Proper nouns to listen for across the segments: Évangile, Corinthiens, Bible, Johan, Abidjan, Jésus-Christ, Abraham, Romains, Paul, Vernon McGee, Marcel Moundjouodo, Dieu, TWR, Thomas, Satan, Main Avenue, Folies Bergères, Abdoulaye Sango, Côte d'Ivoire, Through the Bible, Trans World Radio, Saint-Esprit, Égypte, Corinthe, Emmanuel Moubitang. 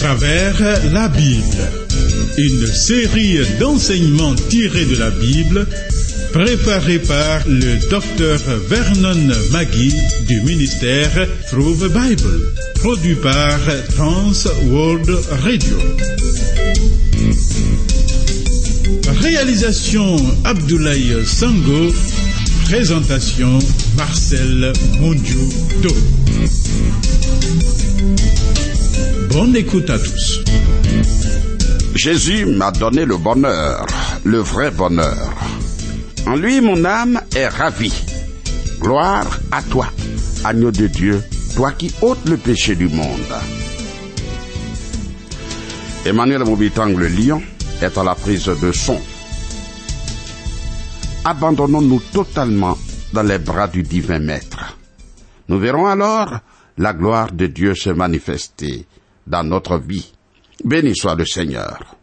travers la Bible, une série d'enseignements tirés de la Bible préparée par le docteur Vernon McGee du ministère Through the Bible, produit par Trans World Radio. Réalisation Abdoulaye Sango, présentation Marcel Moundjouodo. Bonne écoute à tous. Jésus m'a donné le bonheur, le vrai bonheur. En lui, mon âme est ravie. Gloire à toi, agneau de Dieu, toi qui ôtes le péché du monde. Emmanuel Moubitang, le lion, est à la prise de son. Abandonnons-nous totalement dans les bras du divin maître. Nous verrons alors la gloire de Dieu se manifester dans notre vie. Béni soit le Seigneur.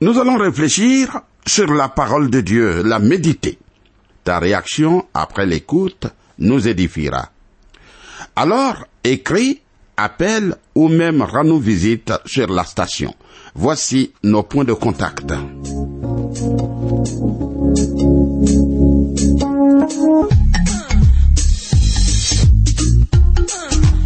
Nous allons réfléchir sur la parole de Dieu, la méditer. Ta réaction après l'écoute nous édifiera. Alors, écris, appelle ou même rends-nous visite sur la station. Voici nos points de contact.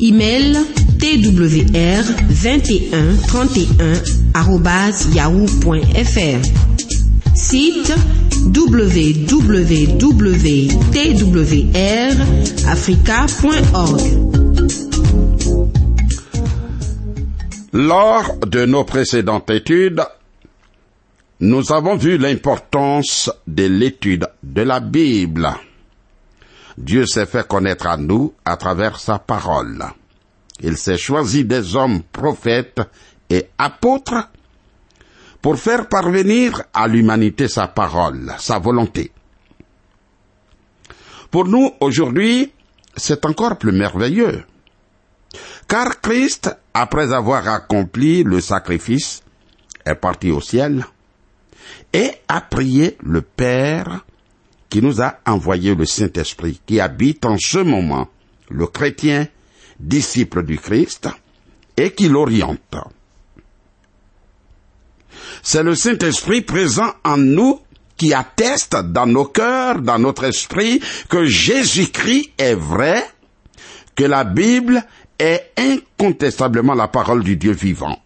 Email twr 21 31 @yahoo.fr. Site www.twrafrica.org. Lors de nos précédentes études, nous avons vu l'importance de l'étude de la Bible. Dieu s'est fait connaître à nous à travers sa parole. Il s'est choisi des hommes prophètes et apôtres pour faire parvenir à l'humanité sa parole, sa volonté. Pour nous, aujourd'hui, c'est encore plus merveilleux. Car Christ, après avoir accompli le sacrifice, est parti au ciel et a prié le Père qui nous a envoyé le Saint-Esprit, qui habite en ce moment le chrétien, disciple du Christ, et qui l'oriente. C'est le Saint-Esprit présent en nous qui atteste dans nos cœurs, dans notre esprit, que Jésus-Christ est vrai, que la Bible est incontestablement la parole du Dieu vivant.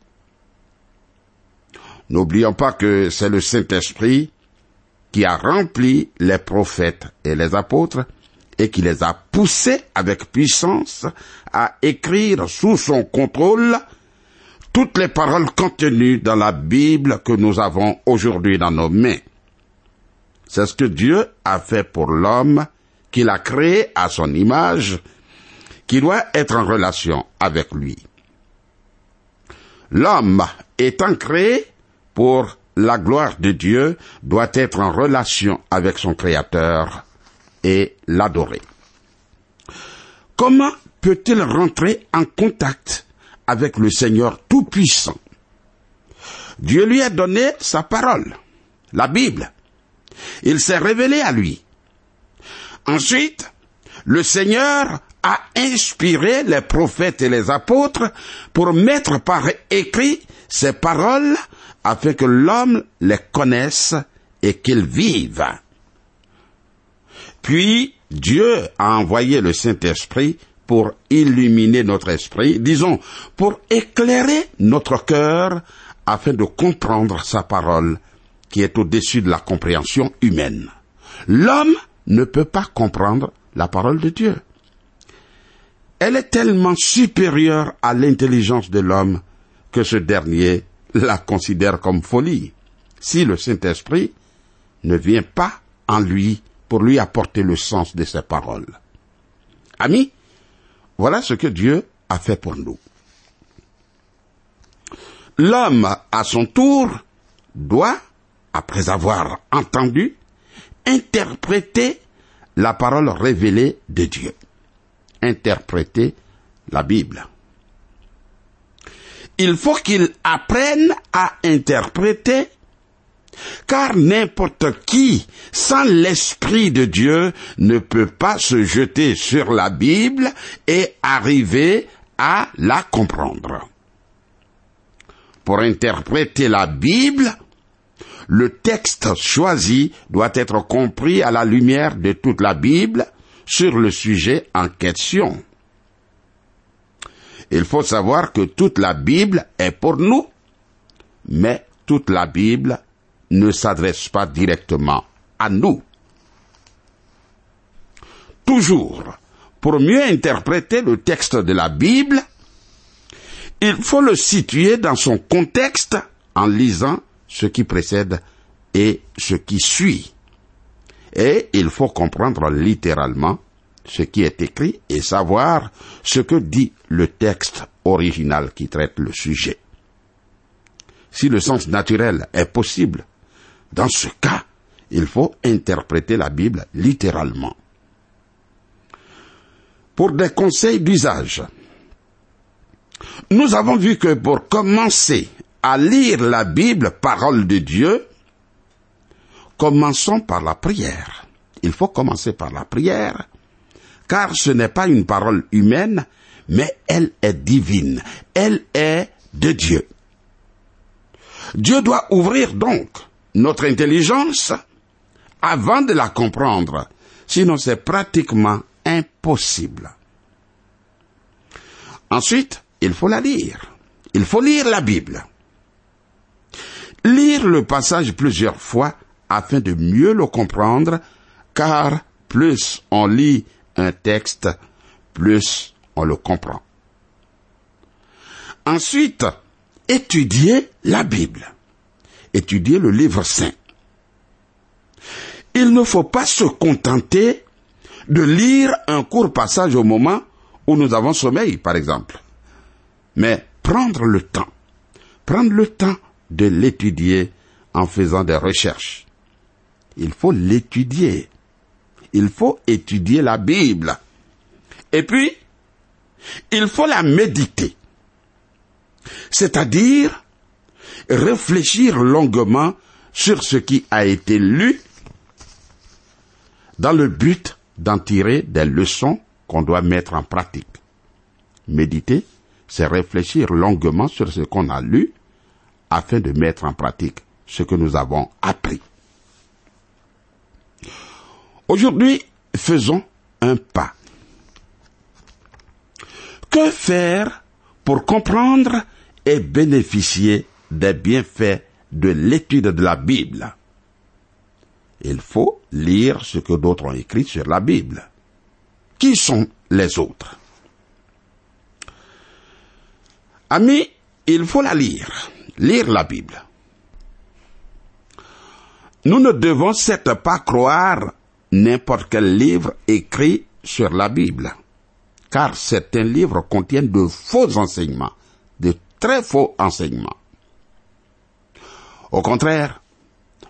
N'oublions pas que c'est le Saint-Esprit qui a rempli les prophètes et les apôtres et qui les a poussés avec puissance à écrire sous son contrôle toutes les paroles contenues dans la Bible que nous avons aujourd'hui dans nos mains. C'est ce que Dieu a fait pour l'homme qu'il a créé à son image, qui doit être en relation avec lui. L'homme étant créé pour la gloire de Dieu, doit être en relation avec son Créateur et l'adorer. Comment peut-il rentrer en contact avec le Seigneur Tout-Puissant? Dieu lui a donné sa parole, la Bible. Il s'est révélé à lui. Ensuite, le Seigneur a inspiré les prophètes et les apôtres pour mettre par écrit ces paroles afin que l'homme les connaisse et qu'il vive. Puis, Dieu a envoyé le Saint-Esprit pour illuminer notre esprit, disons, pour éclairer notre cœur afin de comprendre sa parole qui est au-dessus de la compréhension humaine. L'homme ne peut pas comprendre la parole de Dieu. Elle est tellement supérieure à l'intelligence de l'homme que ce dernier la considère comme folie, si le Saint-Esprit ne vient pas en lui pour lui apporter le sens de ses paroles. Amis, voilà ce que Dieu a fait pour nous. L'homme, à son tour, doit, après avoir entendu, interpréter la parole révélée de Dieu. Interpréter la Bible. Il faut qu'il apprenne à interpréter, car n'importe qui, sans l'Esprit de Dieu, ne peut pas se jeter sur la Bible et arriver à la comprendre. Pour interpréter la Bible, le texte choisi doit être compris à la lumière de toute la Bible sur le sujet en question. Il faut savoir que toute la Bible est pour nous, mais toute la Bible ne s'adresse pas directement à nous. Toujours, pour mieux interpréter le texte de la Bible, il faut le situer dans son contexte en lisant ce qui précède et ce qui suit. Et il faut comprendre littéralement ce qui est écrit et savoir ce que dit le texte original qui traite le sujet. Si le sens naturel est possible, dans ce cas, il faut interpréter la Bible littéralement. Pour des conseils d'usage, nous avons vu que pour commencer à lire la Bible, parole de Dieu, commençons par la prière. Il faut commencer par la prière, car ce n'est pas une parole humaine, mais elle est divine, elle est de Dieu. Dieu doit ouvrir donc notre intelligence avant de la comprendre, sinon c'est pratiquement impossible. Ensuite, il faut la lire. Il faut lire la Bible. Lire le passage plusieurs fois afin de mieux le comprendre, car plus on lit un texte, plus on le comprend. Ensuite, étudier la Bible. Étudier le livre saint. Il ne faut pas se contenter de lire un court passage au moment où nous avons sommeil, par exemple. Mais prendre le temps de l'étudier en faisant des recherches. Il faut l'étudier. Il faut étudier la Bible. Et puis, il faut la méditer. C'est-à-dire, réfléchir longuement sur ce qui a été lu dans le but d'en tirer des leçons qu'on doit mettre en pratique. Méditer, c'est réfléchir longuement sur ce qu'on a lu afin de mettre en pratique ce que nous avons appris. Aujourd'hui, faisons un pas. Que faire pour comprendre et bénéficier des bienfaits de l'étude de la Bible? Il faut lire ce que d'autres ont écrit sur la Bible. Qui sont les autres? Amis, il faut la lire. Lire la Bible. Nous ne devons certes pas croire n'importe quel livre écrit sur la Bible, car certains livres contiennent de faux enseignements, de très faux enseignements. Au contraire,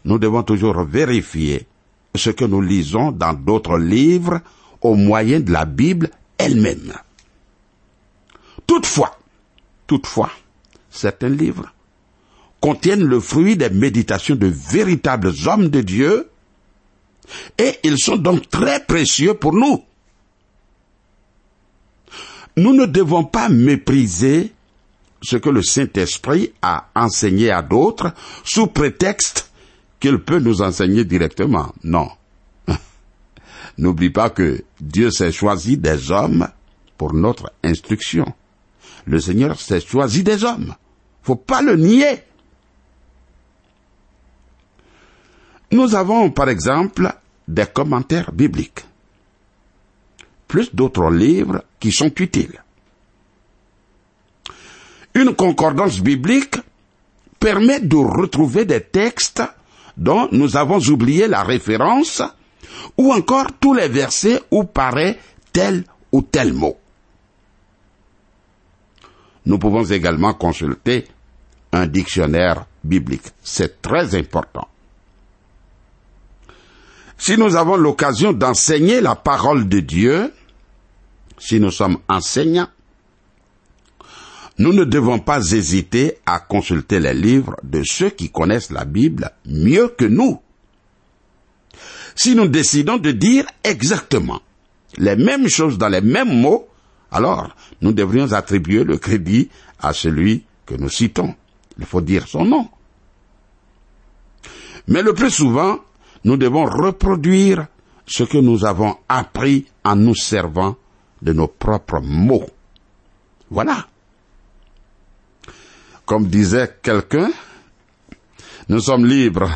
nous devons toujours vérifier ce que nous lisons dans d'autres livres au moyen de la Bible elle-même. Toutefois, certains livres contiennent le fruit des méditations de véritables hommes de Dieu, et ils sont donc très précieux pour nous. Nous ne devons pas mépriser ce que le Saint-Esprit a enseigné à d'autres sous prétexte qu'il peut nous enseigner directement. Non. N'oublie pas que Dieu s'est choisi des hommes pour notre instruction. Le Seigneur s'est choisi des hommes. Faut pas le nier. Nous avons, par exemple, des commentaires bibliques, plus d'autres livres qui sont utiles. Une concordance biblique permet de retrouver des textes dont nous avons oublié la référence ou encore tous les versets où paraît tel ou tel mot. Nous pouvons également consulter un dictionnaire biblique. C'est très important. Si nous avons l'occasion d'enseigner la parole de Dieu, si nous sommes enseignants, nous ne devons pas hésiter à consulter les livres de ceux qui connaissent la Bible mieux que nous. Si nous décidons de dire exactement les mêmes choses dans les mêmes mots, alors nous devrions attribuer le crédit à celui que nous citons. Il faut dire son nom. Mais le plus souvent, nous devons reproduire ce que nous avons appris en nous servant de nos propres mots. Voilà. Comme disait quelqu'un, nous sommes libres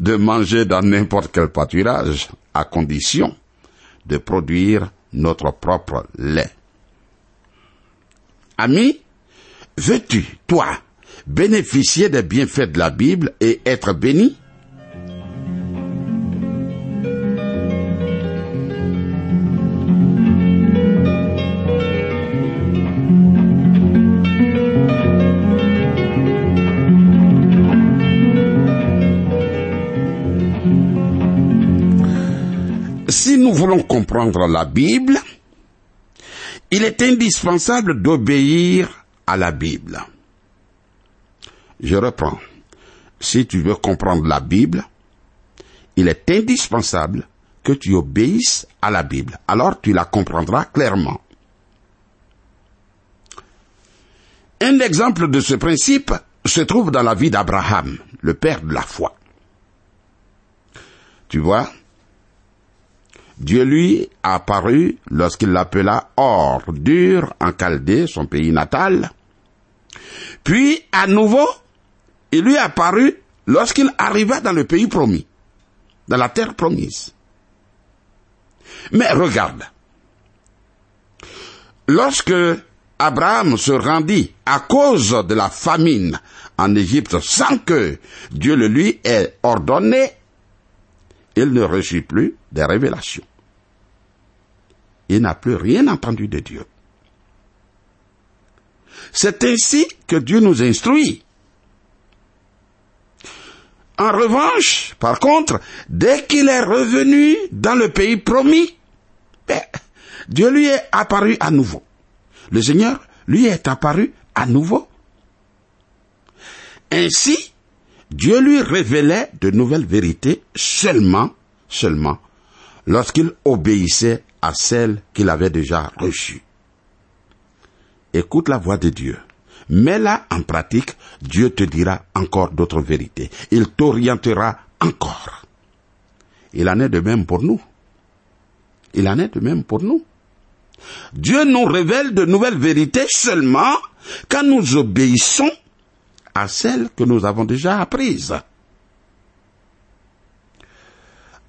de manger dans n'importe quel pâturage, à condition de produire notre propre lait. Ami, veux-tu, toi, bénéficier des bienfaits de la Bible et être béni? Si nous voulons comprendre la Bible, il est indispensable d'obéir à la Bible. Je reprends. Si tu veux comprendre la Bible, il est indispensable que tu obéisses à la Bible. Alors tu la comprendras clairement. Un exemple de ce principe se trouve dans la vie d'Abraham, le père de la foi. Tu vois ? Dieu lui apparut lorsqu'il l'appela hors d'Ur, en Chaldée, son pays natal. Puis, à nouveau, il lui apparut lorsqu'il arriva dans le pays promis, dans la terre promise. Mais regarde, lorsque Abraham se rendit à cause de la famine en Égypte sans que Dieu le lui ait ordonné, il ne reçut plus des révélations. Il n'a plus rien entendu de Dieu. C'est ainsi que Dieu nous instruit. En revanche, par contre, dès qu'il est revenu dans le pays promis, Dieu lui est apparu à nouveau. Le Seigneur lui est apparu à nouveau. Ainsi, Dieu lui révélait de nouvelles vérités seulement, lorsqu'il obéissait à celles qu'il avait déjà reçues. Écoute la voix de Dieu. Mets-la en pratique, Dieu te dira encore d'autres vérités. Il t'orientera encore. Il en est de même pour nous. Dieu nous révèle de nouvelles vérités seulement quand nous obéissons à celle que nous avons déjà apprise.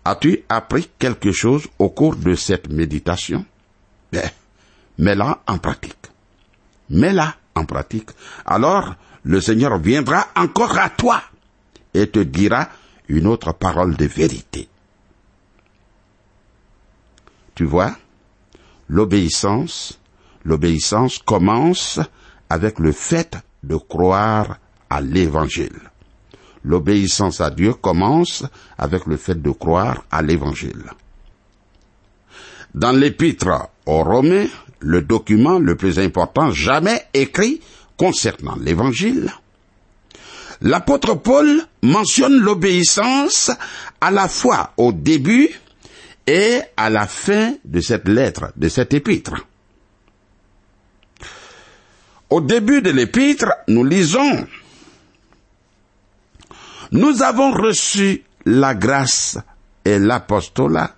As-tu appris quelque chose au cours de cette méditation? Mets-la en pratique. Alors, le Seigneur viendra encore à toi et te dira une autre parole de vérité. Tu vois, l'obéissance commence avec le fait de croire à l'Évangile. L'obéissance à Dieu commence avec le fait de croire à l'Évangile. Dans l'épître aux Romains, le document le plus important jamais écrit concernant l'Évangile, l'apôtre Paul mentionne l'obéissance à la fois au début et à la fin de cette lettre, de cette épître. Au début de l'épître, nous lisons « Nous avons reçu la grâce et l'apostolat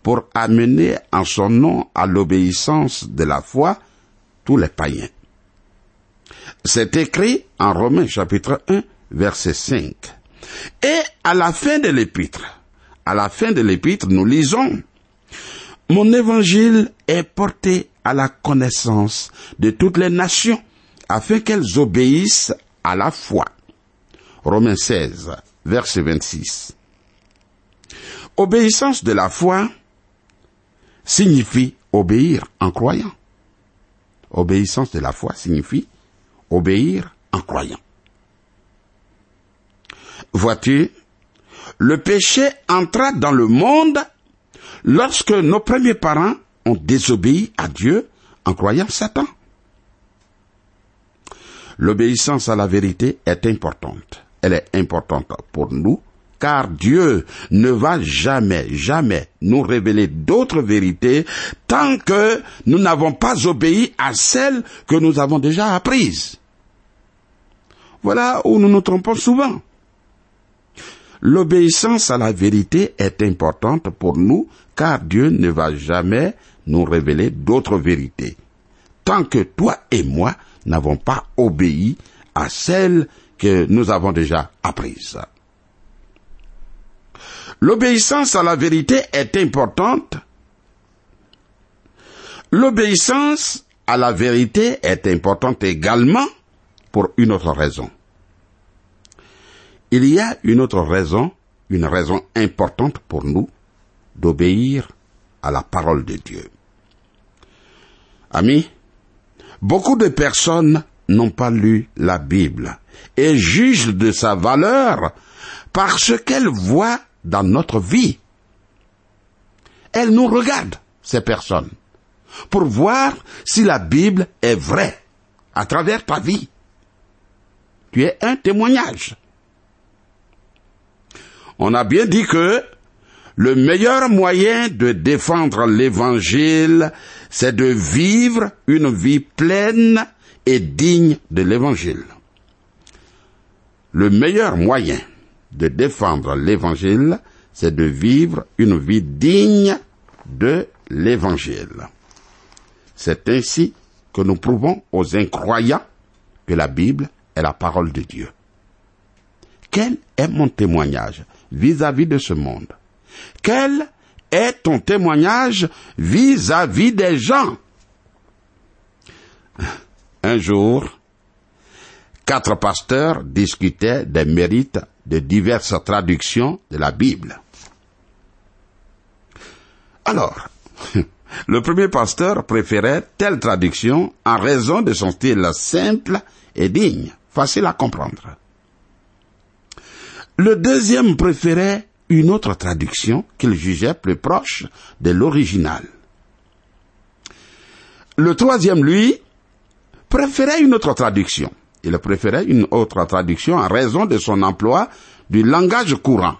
pour amener en son nom à l'obéissance de la foi tous les païens. » C'est écrit en Romains chapitre 1, verset 5. Et à la fin de l'épître, nous lisons « Mon évangile est porté à la connaissance de toutes les nations, afin qu'elles obéissent à la foi. » Romains 16, verset 26. Obéissance de la foi signifie obéir en croyant. Vois-tu, le péché entra dans le monde lorsque nos premiers parents ont désobéi à Dieu en croyant Satan. L'obéissance à la vérité est importante. Elle est importante pour nous, car Dieu ne va jamais, jamais nous révéler d'autres vérités tant que nous n'avons pas obéi à celles que nous avons déjà apprises. Voilà où nous nous trompons souvent. L'obéissance à la vérité est importante pour nous, car Dieu ne va jamais nous révéler d'autres vérités tant que toi et moi n'avons pas obéi à celles que nous avons déjà apprises. L'obéissance à la vérité est importante. L'obéissance à la vérité est importante également pour une autre raison. Il y a une autre raison, une raison importante pour nous, d'obéir à la parole de Dieu. Amis, beaucoup de personnes n'ont pas lu la Bible et jugent de sa valeur par ce qu'elles voient dans notre vie. Elles nous regardent, ces personnes, pour voir si la Bible est vraie à travers ta vie. Tu es un témoignage. On a bien dit que le meilleur moyen de défendre l'Évangile, c'est de vivre une vie pleine et digne de l'Évangile. Le meilleur moyen de défendre l'Évangile, c'est de vivre une vie digne de l'Évangile. C'est ainsi que nous prouvons aux incroyants que la Bible est la parole de Dieu. Quel est mon témoignage vis-à-vis de ce monde? Quel est ton témoignage vis-à-vis des gens? Un jour, 4 pasteurs discutaient des mérites de diverses traductions de la Bible. Alors, le premier pasteur préférait telle traduction en raison de son style simple et digne, facile à comprendre. Le deuxième préférait une autre traduction qu'il jugeait plus proche de l'original. Le troisième, lui, préférait une autre traduction. Il préférait une autre traduction en raison de son emploi du langage courant.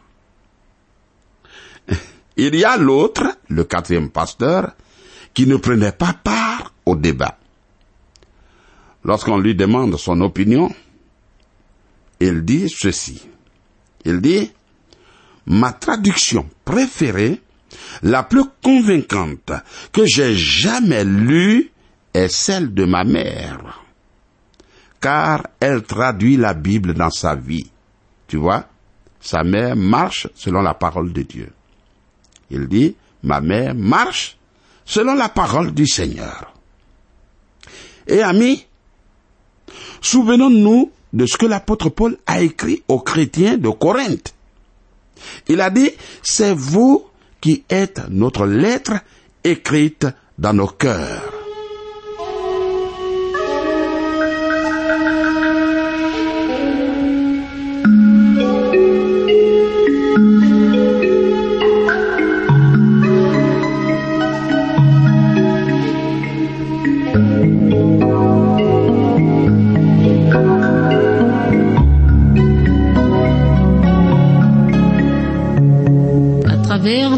Il y a l'autre, le 4e pasteur, qui ne prenait pas part au débat. Lorsqu'on lui demande son opinion, il dit ceci. Il dit, ma traduction préférée, la plus convaincante que j'ai jamais lue, est celle de ma mère, car elle traduit la Bible dans sa vie. Tu vois, sa mère marche selon la parole de Dieu. Il dit, ma mère marche selon la parole du Seigneur. Et amis, souvenons-nous de ce que l'apôtre Paul a écrit aux chrétiens de Corinthe. Il a dit, c'est vous qui êtes notre lettre écrite dans nos cœurs.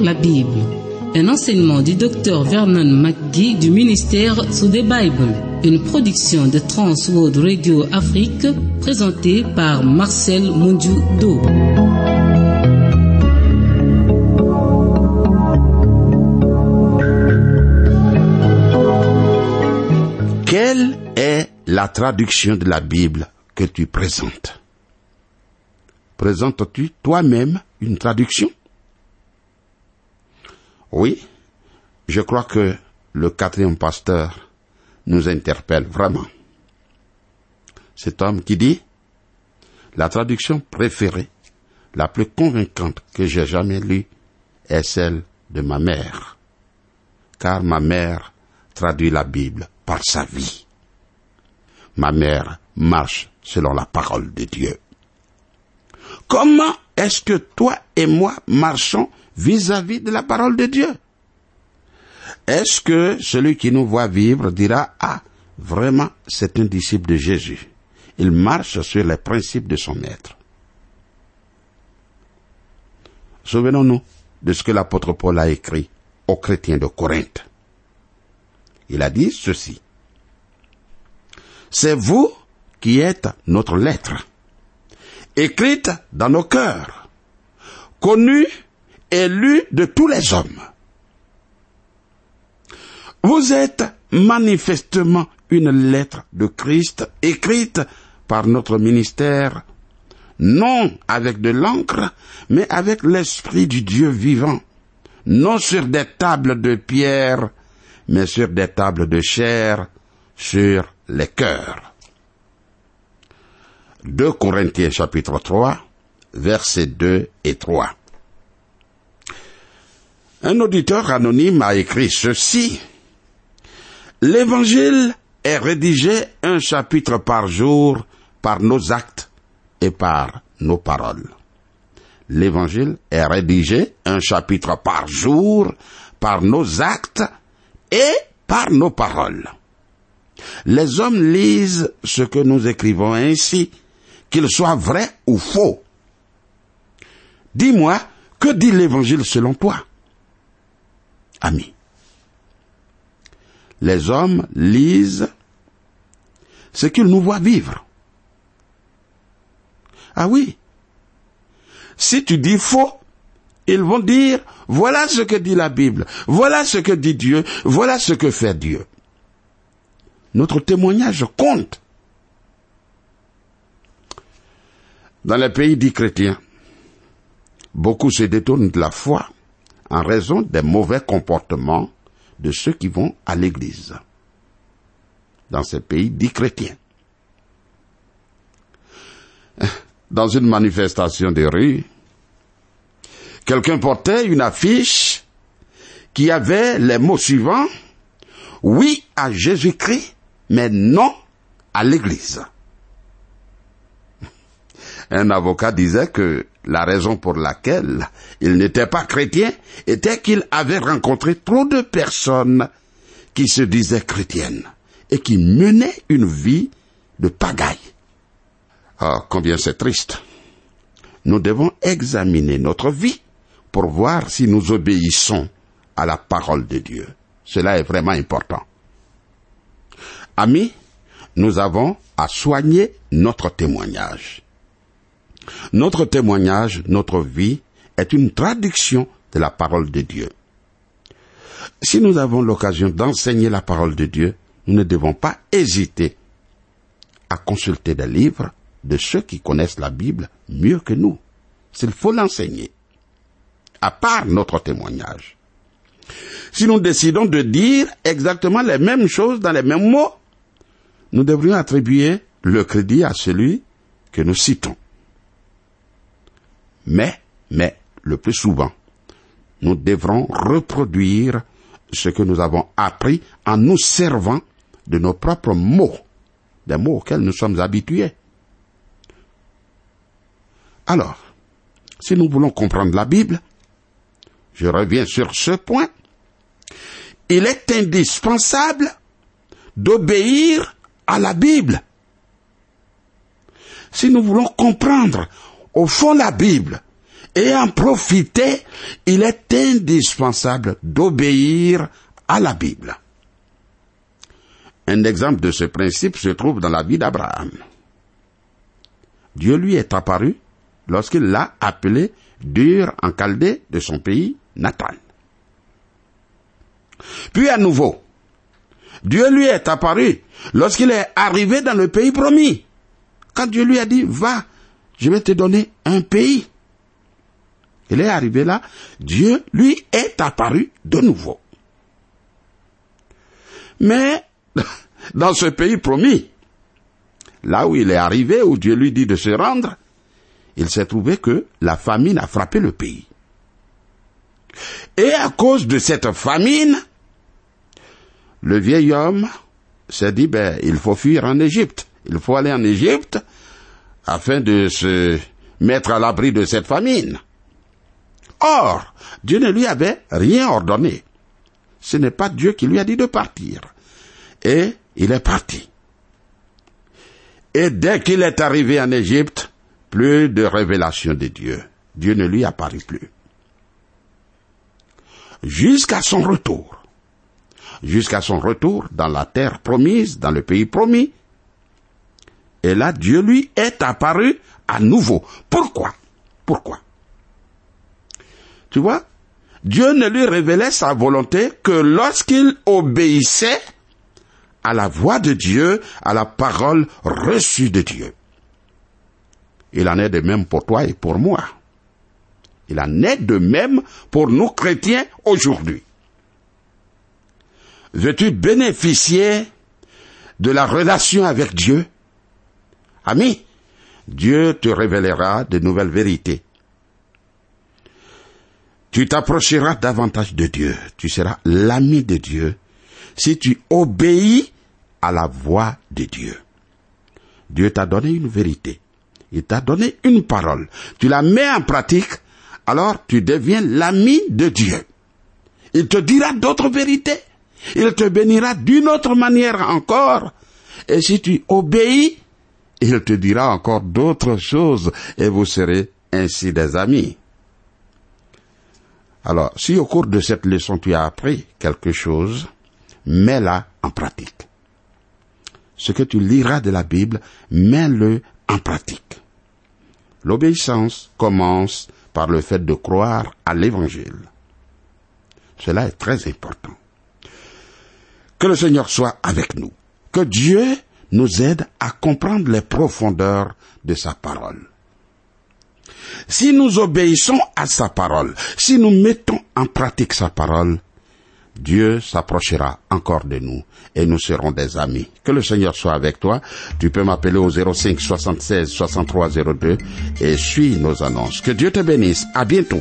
La Bible, un enseignement du docteur Vernon McGee du ministère Through the Bible, une production de Trans World Radio Afrique présentée par Marcel Moundjouodo. Quelle est la traduction de la Bible que tu présentes? Présentes-tu toi-même une traduction? Oui, je crois que le 4e pasteur nous interpelle vraiment. Cet homme qui dit, la traduction préférée, la plus convaincante que j'ai jamais lue, est celle de ma mère, car ma mère traduit la Bible par sa vie. Ma mère marche selon la parole de Dieu. Comment est-ce que toi et moi marchons vis-à-vis de la parole de Dieu? Est-ce que celui qui nous voit vivre dira « Ah, vraiment, c'est un disciple de Jésus. Il marche sur les principes de son maître. » Souvenons-nous de ce que l'apôtre Paul a écrit aux chrétiens de Corinthe. Il a dit ceci. « C'est vous qui êtes notre lettre, écrite dans nos cœurs, connue et lue de tous les hommes. Vous êtes manifestement une lettre de Christ écrite par notre ministère, non avec de l'encre, mais avec l'Esprit du Dieu vivant, non sur des tables de pierre, mais sur des tables de chair, sur les cœurs. » 2 Corinthiens chapitre 3, versets 2 et 3. Un auditeur anonyme a écrit ceci. L'Évangile est rédigé un chapitre par jour par nos actes et par nos paroles. L'Évangile est rédigé un chapitre par jour par nos actes et par nos paroles. Les hommes lisent ce que nous écrivons ainsi, qu'il soit vrai ou faux. Dis-moi, que dit l'Évangile selon toi, ami? Les hommes lisent ce qu'ils nous voient vivre. Ah oui, si tu dis faux, ils vont dire, voilà ce que dit la Bible, voilà ce que dit Dieu, voilà ce que fait Dieu. Notre témoignage compte. Dans les pays dits chrétiens, beaucoup se détournent de la foi en raison des mauvais comportements de ceux qui vont à l'église, dans ces pays dits chrétiens. Dans une manifestation de rue, quelqu'un portait une affiche qui avait les mots suivants, « Oui à Jésus-Christ, mais non à l'église. » Un avocat disait que la raison pour laquelle il n'était pas chrétien était qu'il avait rencontré trop de personnes qui se disaient chrétiennes et qui menaient une vie de pagaille. Ah, combien c'est triste. Nous devons examiner notre vie pour voir si nous obéissons à la parole de Dieu. Cela est vraiment important. Amis, nous avons à soigner notre témoignage. Notre témoignage, notre vie, est une traduction de la parole de Dieu. Si nous avons l'occasion d'enseigner la parole de Dieu, nous ne devons pas hésiter à consulter des livres de ceux qui connaissent la Bible mieux que nous, s'il faut l'enseigner, à part notre témoignage. Si nous décidons de dire exactement les mêmes choses dans les mêmes mots, nous devrions attribuer le crédit à celui que nous citons. Mais, le plus souvent, nous devrons reproduire ce que nous avons appris en nous servant de nos propres mots, des mots auxquels nous sommes habitués. Alors, si nous voulons comprendre la Bible, je reviens sur ce point, il est indispensable d'obéir à la Bible. Si nous voulons comprendre au fond la Bible et en profiter, il est indispensable d'obéir à la Bible. Un exemple de ce principe se trouve dans la vie d'Abraham. Dieu lui est apparu lorsqu'il l'a appelé Dur en Chaldée de son pays natal. Puis à nouveau, Dieu lui est apparu lorsqu'il est arrivé dans le pays promis. Quand Dieu lui a dit « Va, je vais te donner un pays ». Il est arrivé là, Dieu lui est apparu de nouveau. Mais dans ce pays promis, là où il est arrivé, où Dieu lui dit de se rendre, il s'est trouvé que la famine a frappé le pays. Et à cause de cette famine, le vieil homme s'est dit, il faut fuir en Égypte. Il faut aller en Égypte afin de se mettre à l'abri de cette famine. Or, Dieu ne lui avait rien ordonné. Ce n'est pas Dieu qui lui a dit de partir. Et il est parti. Et dès qu'il est arrivé en Égypte, plus de révélation de Dieu. Dieu ne lui apparut plus. Jusqu'à son retour dans la terre promise, dans le pays promis. Et là, Dieu lui est apparu à nouveau. Pourquoi? Tu vois, Dieu ne lui révélait sa volonté que lorsqu'il obéissait à la voix de Dieu, à la parole reçue de Dieu. Il en est de même pour toi et pour moi. Il en est de même pour nous chrétiens aujourd'hui. Veux-tu bénéficier de la relation avec Dieu? Ami, Dieu te révélera de nouvelles vérités. Tu t'approcheras davantage de Dieu. Tu seras l'ami de Dieu si tu obéis à la voix de Dieu. Dieu t'a donné une vérité. Il t'a donné une parole. Tu la mets en pratique, alors tu deviens l'ami de Dieu. Il te dira d'autres vérités. Il te bénira d'une autre manière encore. Et si tu obéis, il te dira encore d'autres choses et vous serez ainsi des amis. Alors, si au cours de cette leçon tu as appris quelque chose, mets-la en pratique. Ce que tu liras de la Bible, mets-le en pratique. L'obéissance commence par le fait de croire à l'Évangile. Cela est très important. Que le Seigneur soit avec nous. Que Dieu nous aide à comprendre les profondeurs de sa parole. Si nous obéissons à sa parole, si nous mettons en pratique sa parole, Dieu s'approchera encore de nous et nous serons des amis. Que le Seigneur soit avec toi. Tu peux m'appeler au 05 76 63 02 et suis nos annonces. Que Dieu te bénisse. À bientôt.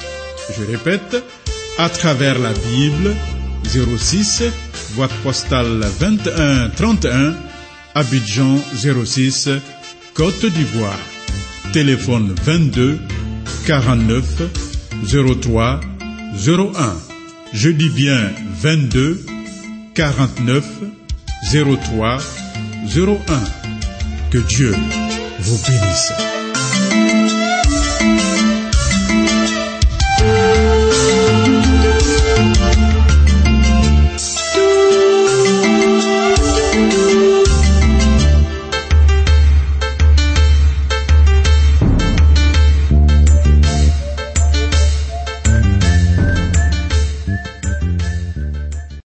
Je répète, à travers la Bible, 06, boîte postale 2131, Abidjan 06, Côte d'Ivoire. Téléphone 22 49 03 01. Je dis bien 22 49 03 01. Que Dieu vous bénisse.